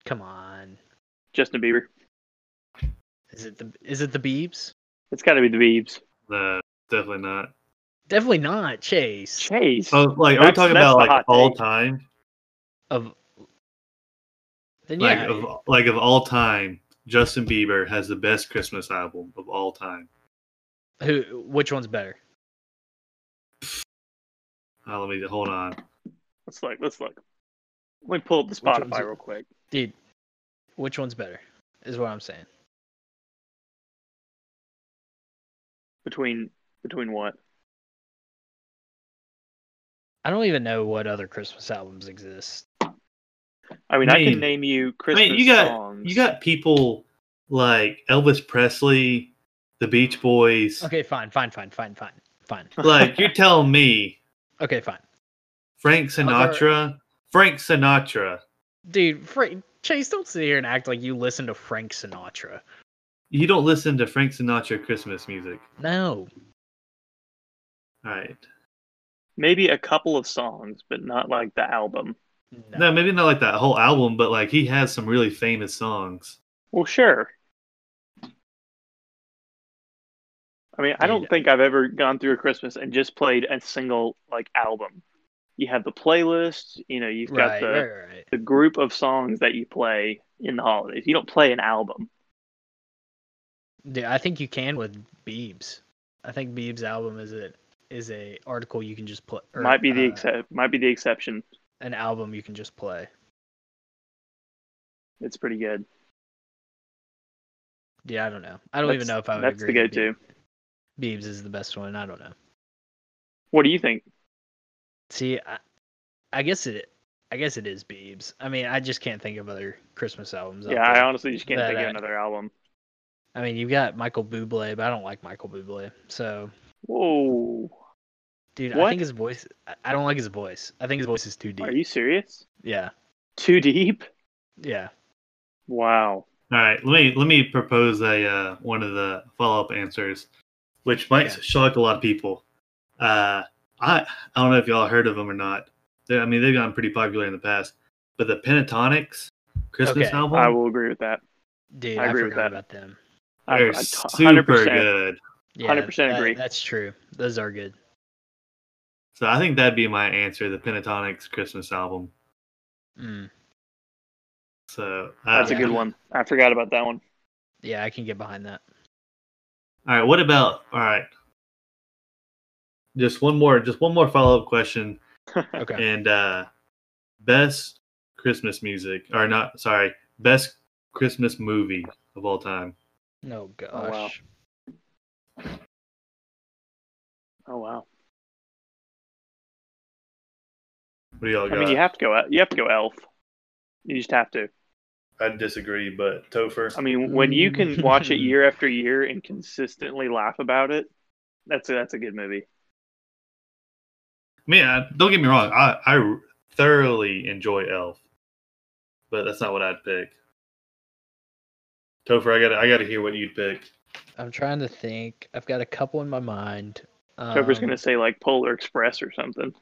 Come on. Justin Bieber. Is it the Is it the Biebs? It's got to be the Biebs. No, definitely not. Definitely not, Chase. Chase. Oh, like, are we talking about, like, all time? Of then, yeah. Like of, like of all time, Justin Bieber has the best Christmas album of all time. Who? Which one's better? Oh, let me hold on. Let's look. Let's look. Let me pull up the Spotify real quick, dude. Which one's better? Is what I'm saying. Between between what? I don't even know what other Christmas albums exist. I mean, I, mean, I can name you Christmas I mean, you got, songs. You got people like Elvis Presley, The Beach Boys. Okay, fine, fine, fine, fine, fine, fine. Like, you're telling me. Okay, fine. Frank Sinatra. Other... Frank Sinatra. Dude, Frank... Chase, don't sit here and act like you listen to Frank Sinatra. You don't listen to Frank Sinatra Christmas music. No. All right. Maybe a couple of songs, but not like the album. No. no, maybe not like that whole album, but like he has some really famous songs. Well, sure. I mean, I don't think I've ever gone through a Christmas and just played a single, like, album. You have the playlist, you know, you've got right, the right, right. the group of songs that you play in the holidays. You don't play an album. Yeah, I think you can with Biebs. I think Biebs' album is it. Is a article you can just play. Or, might be the uh, except. Might be the exception. An album you can just play. It's pretty good. Yeah, I don't know. I don't that's, even know if I would that's agree. That's the go-to. Biebs is the best one. I don't know. What do you think? See, I, I guess it. I guess it is Biebs. I mean, I just can't think of other Christmas albums. Yeah, I honestly just can't think I, of another album. I mean, you've got Michael Bublé, but I don't like Michael Bublé, so. Whoa. Dude, what? I think his voice... I don't like his voice. I think his voice is too deep. Are you serious? Yeah. Too deep? Yeah. Wow. All right, let me let me propose a uh, one of the follow-up answers, which might yeah. shock a lot of people. Uh, I I don't know if y'all heard of them or not. They're, I mean, they've gotten pretty popular in the past. But the Pentatonix Christmas okay. album... I will agree with that. Dude, I, I agree forgot with that. about them. They're I, I t- super good. Yeah, one hundred percent agree. That, that's true. Those are good. So I think that'd be my answer, the Pentatonix Christmas album. Mm. So uh, That's a good one. I forgot about that one. Yeah, I can get behind that. All right, what about... All right. Just one more Just one more follow-up question. Okay. And uh, best Christmas music... Or not, sorry. Best Christmas movie. of all time. No gosh. Oh wow. Oh, wow. What do y'all got? I mean, you have to go. You have to go Elf. You just have to. I disagree, but Topher. I mean, when you can watch it year after year and consistently laugh about it, that's a, that's a good movie. Man, don't get me wrong. I, I thoroughly enjoy Elf, but that's not what I'd pick. Topher, I gotta I gotta hear what you'd pick. I'm trying to think. I've got a couple in my mind. Um, Topher's gonna say like Polar Express or something.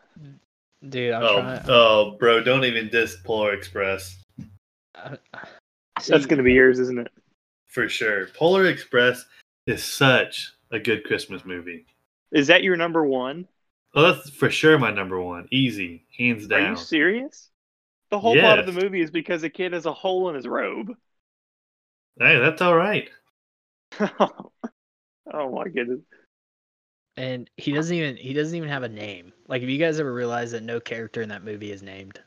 Dude, I'm oh, trying. Oh, bro, don't even diss Polar Express. Uh, see, that's gonna be yours, isn't it? For sure. Polar Express is such a good Christmas movie. Is that your number one? Oh, that's for sure my number one. Easy, hands down. Are you serious? The whole yes. plot of the movie is because a kid has a hole in his robe. Hey, that's all right. Oh my goodness. And he doesn't even he doesn't even have a name. Like, have you guys ever realized that no character in that movie is named?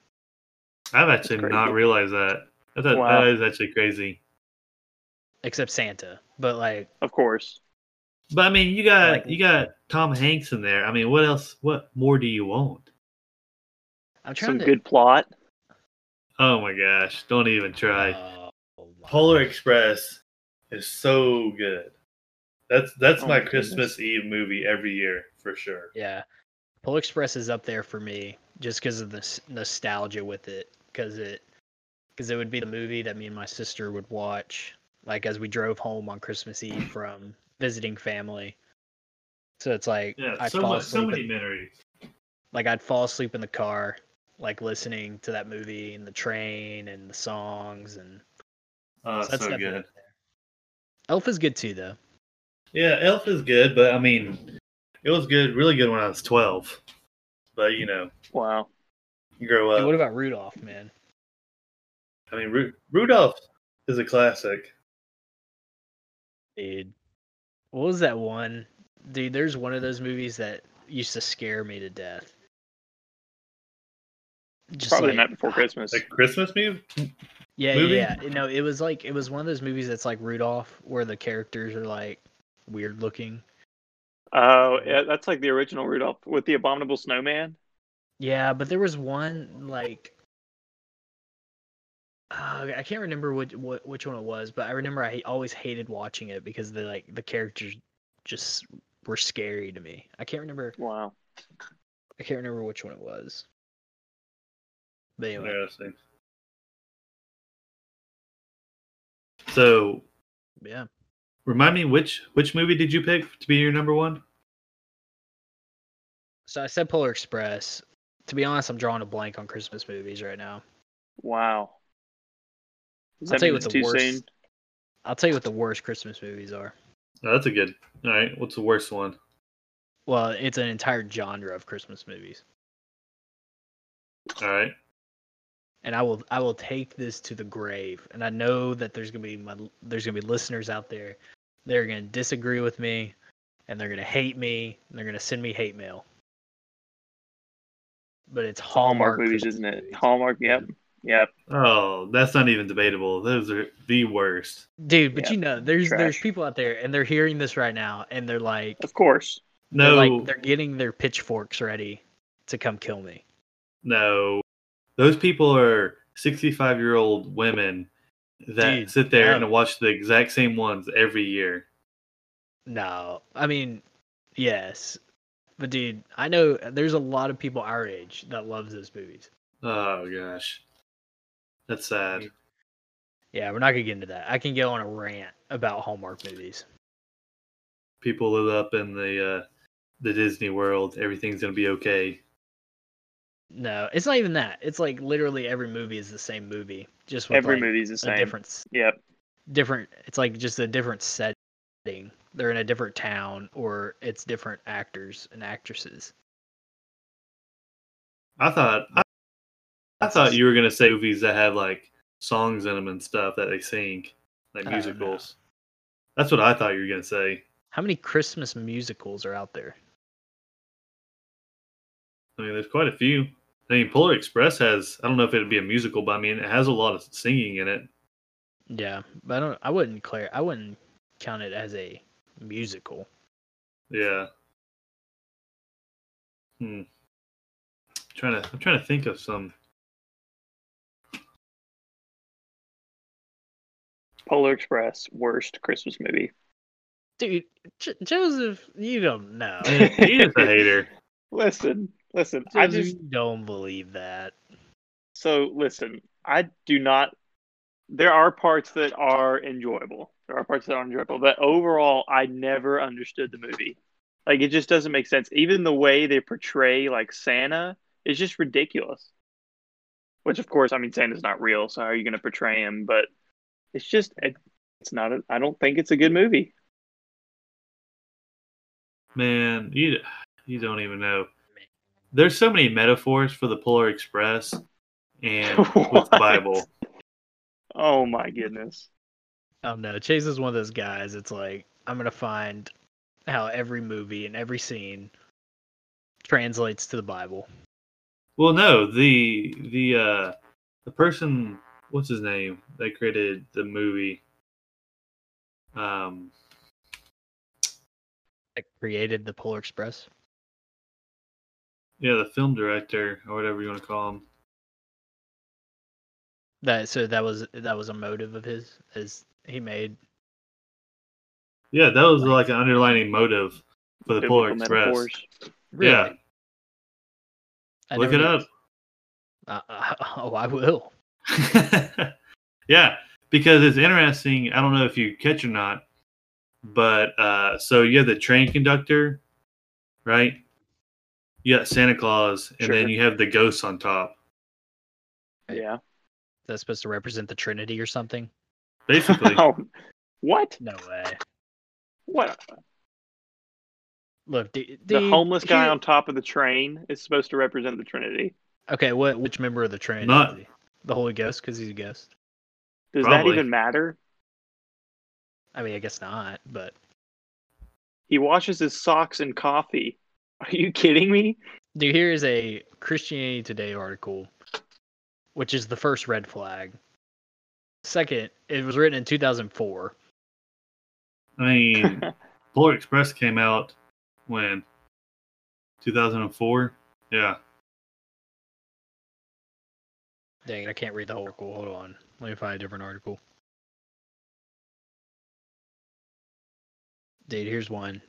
I've actually not realized that. That's a, wow. That is actually crazy. Except Santa, but like, of course. But I mean, you got like, you got Tom Hanks in there. I mean, what else? What more do you want? I'm trying Some to... good plot. Oh my gosh! Don't even try. Oh, Polar Express is so good. That's that's oh, my goodness. Christmas Eve movie every year for sure. Yeah, Polar Express is up there for me just because of the nostalgia with it. Because it because it would be the movie that me and my sister would watch, like as we drove home on Christmas Eve from visiting family. So it's like yeah, I'd so fall much, asleep so many in, memories. Like I'd fall asleep in the car, like listening to that movie and the train and the songs and. Oh, so that's so good. Elf is good too, though. Yeah, Elf is good, but I mean, it was good, really good when I was twelve. But you know, wow, you grow up. Hey, what about Rudolph, man? I mean, Ru- Rudolph is a classic. Dude, what was that one? Dude, there's one of those movies that used to scare me to death. Just Probably like, Night Before Christmas. Like Christmas movie? Yeah, movie? yeah, yeah. No, it was like it was one of those movies that's like Rudolph, where the characters are like. Weird looking. Oh, yeah, that's like the original Rudolph with the abominable snowman. Yeah, but there was one like uh, I can't remember which, which one it was, but I remember I always hated watching it because the like the characters just were scary to me. I can't remember. Wow. I can't remember which one it was. But anyway. Interesting. So. Yeah. Remind me, which which movie did you pick to be your number one? So I said Polar Express. To be honest, I'm drawing a blank on Christmas movies right now. Wow. Does I'll tell you what the worst. Soon? I'll tell you what the worst Christmas movies are. Oh, that's a good. All right, what's the worst one? Well, it's an entire genre of Christmas movies. All right. And I will I will take this to the grave. And I know that there's gonna be my, there's gonna be listeners out there. They're gonna disagree with me, and they're gonna hate me, and they're gonna send me hate mail. But it's Hallmark, Hallmark movies, isn't it? Movies. Hallmark, yep, yep. Oh, that's not even debatable. Those are the worst, dude. But yep. you know, there's Trash. there's people out there, and they're hearing this right now, and they're like, of course, no, they're like they're getting their pitchforks ready to come kill me. No. Those people are sixty-five-year-old women that Dude, sit there um, and watch the exact same ones every year. No. I mean, yes. But, dude, I know there's a lot of people our age that loves those movies. Oh, gosh. That's sad. Yeah, we're not going to get into that. I can go on a rant about Hallmark movies. People live up in the, uh, the Disney world. Everything's going to be okay. No, it's not even that. It's like literally every movie is the same movie. Just with every like movie is the same. Difference. Yep. Different. It's like just a different setting. They're in a different town, or it's different actors and actresses. I thought. I, I thought you were gonna say movies that had like songs in them and stuff that they sing, like musicals. Uh, no. That's what I thought you were gonna say. How many Christmas musicals are out there? I mean, there's quite a few. I mean, Polar Express has, I don't know if it would be a musical, but I mean, it has a lot of singing in it. Yeah, but I don't. I wouldn't clear. I wouldn't count it as a musical. Yeah. Hmm. I'm trying to. I'm trying to think of some. Polar Express, worst Christmas movie. Dude, J- Joseph, you don't know. He is a hater. Listen, listen. Joseph, I just don't believe that. So listen, I do not. There are parts that are enjoyable. There are parts that are enjoyable, but overall, I never understood the movie. Like, it just doesn't make sense. Even the way they portray, like, Santa is just ridiculous. Which, of course, I mean, Santa's not real, so how are you going to portray him? But it's just, it, it's not, a, I don't think it's a good movie. Man, you, you don't even know. There's so many metaphors for the Polar Express and with the Bible. Oh my goodness. Oh no, Chase is one of those guys. It's like, I'm going to find how every movie and every scene translates to the Bible. Well, no, the the uh, the person, what's his name, that created the movie. Um, that created the Polar Express? Yeah, the film director, or whatever you want to call him. That so that was that was a motive of his, as he made. Yeah, that was like an underlining motive for the Polar Express. Really? Yeah, I look it up. Uh, oh, I will. Yeah, because it's interesting. I don't know if you catch or not, but uh, so you have the train conductor, right? You got Santa Claus, and sure. Then you have the ghosts on top. Yeah. That's supposed to represent the Trinity or something? Basically. Oh, what? No way. What? Look, the, the, the homeless guy he, on top of the train is supposed to represent the Trinity. Okay, what? Which member of the Trinity? Not, the Holy Ghost, because he's a ghost. Does probably. That even matter? I mean, I guess not, but... He washes his socks in coffee. Are you kidding me? Dude, here is a Christianity Today article, which is the first red flag. Second, it was written in two thousand four. I mean, Polar Express came out when? two thousand four? Yeah. Dang it, I can't read the whole article. Hold on. Let me find a different article. Dude, here's one.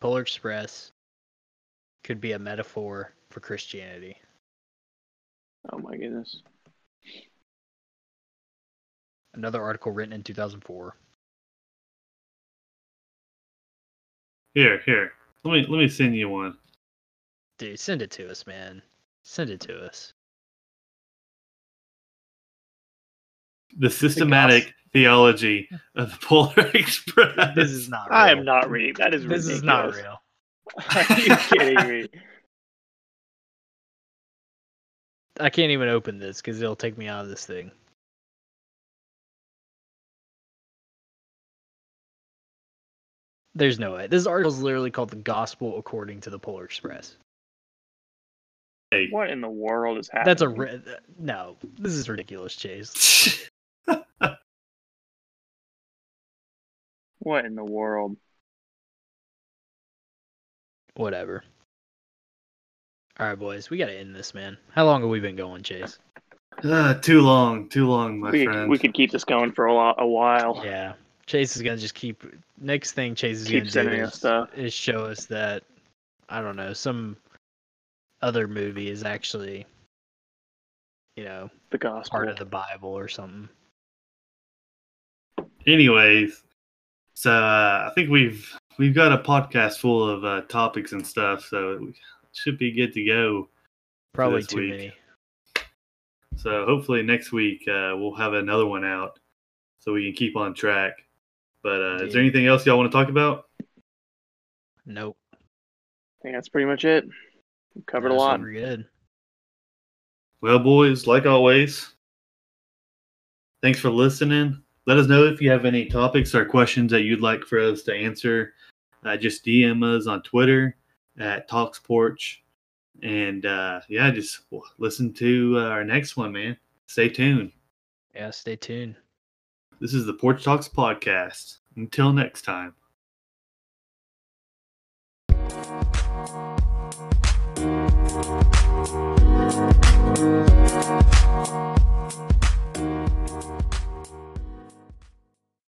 Polar Express could be a metaphor for Christianity. Oh my goodness. Another article written in two thousand four. Here, here. Let me let me send you one. Dude, send it to us, man. Send it to us. The systematic the theology of the Polar Express. This is not real. I am not reading. That is ridiculous. This is not real. Are you kidding me? I can't even open this because it'll take me out of this thing. There's no way. This article is literally called The Gospel According to the Polar Express. Hey. What in the world is happening? That's a... Ri- no. This is ridiculous, Chase. What in the world? Whatever. All right, boys, we got to end this, man. How long have we been going, Chase? Uh, too long, too long, my we, friend. We could keep this going for a, lot, a while. Yeah, Chase is gonna just keep. Next thing Chase is keep gonna do is, stuff. is show us that I don't know some other movie is actually, you know, the gospel, part of the Bible or something. Anyways, so uh, I think we've we've got a podcast full of uh, topics and stuff, so. We, should be good to go. Probably too many. So hopefully next week uh, we'll have another one out so we can keep on track. But uh, is there anything else y'all want to talk about? Nope. I think that's pretty much it. We've covered a lot. We're good. Well, boys, like always, thanks for listening. Let us know if you have any topics or questions that you'd like for us to answer. Uh, just D M us on Twitter. At TalksPorch, and uh, yeah, just listen to uh, our next one, man. Stay tuned. Yeah, stay tuned. This is the Porch Talks Podcast. Until next time. We'll be right back.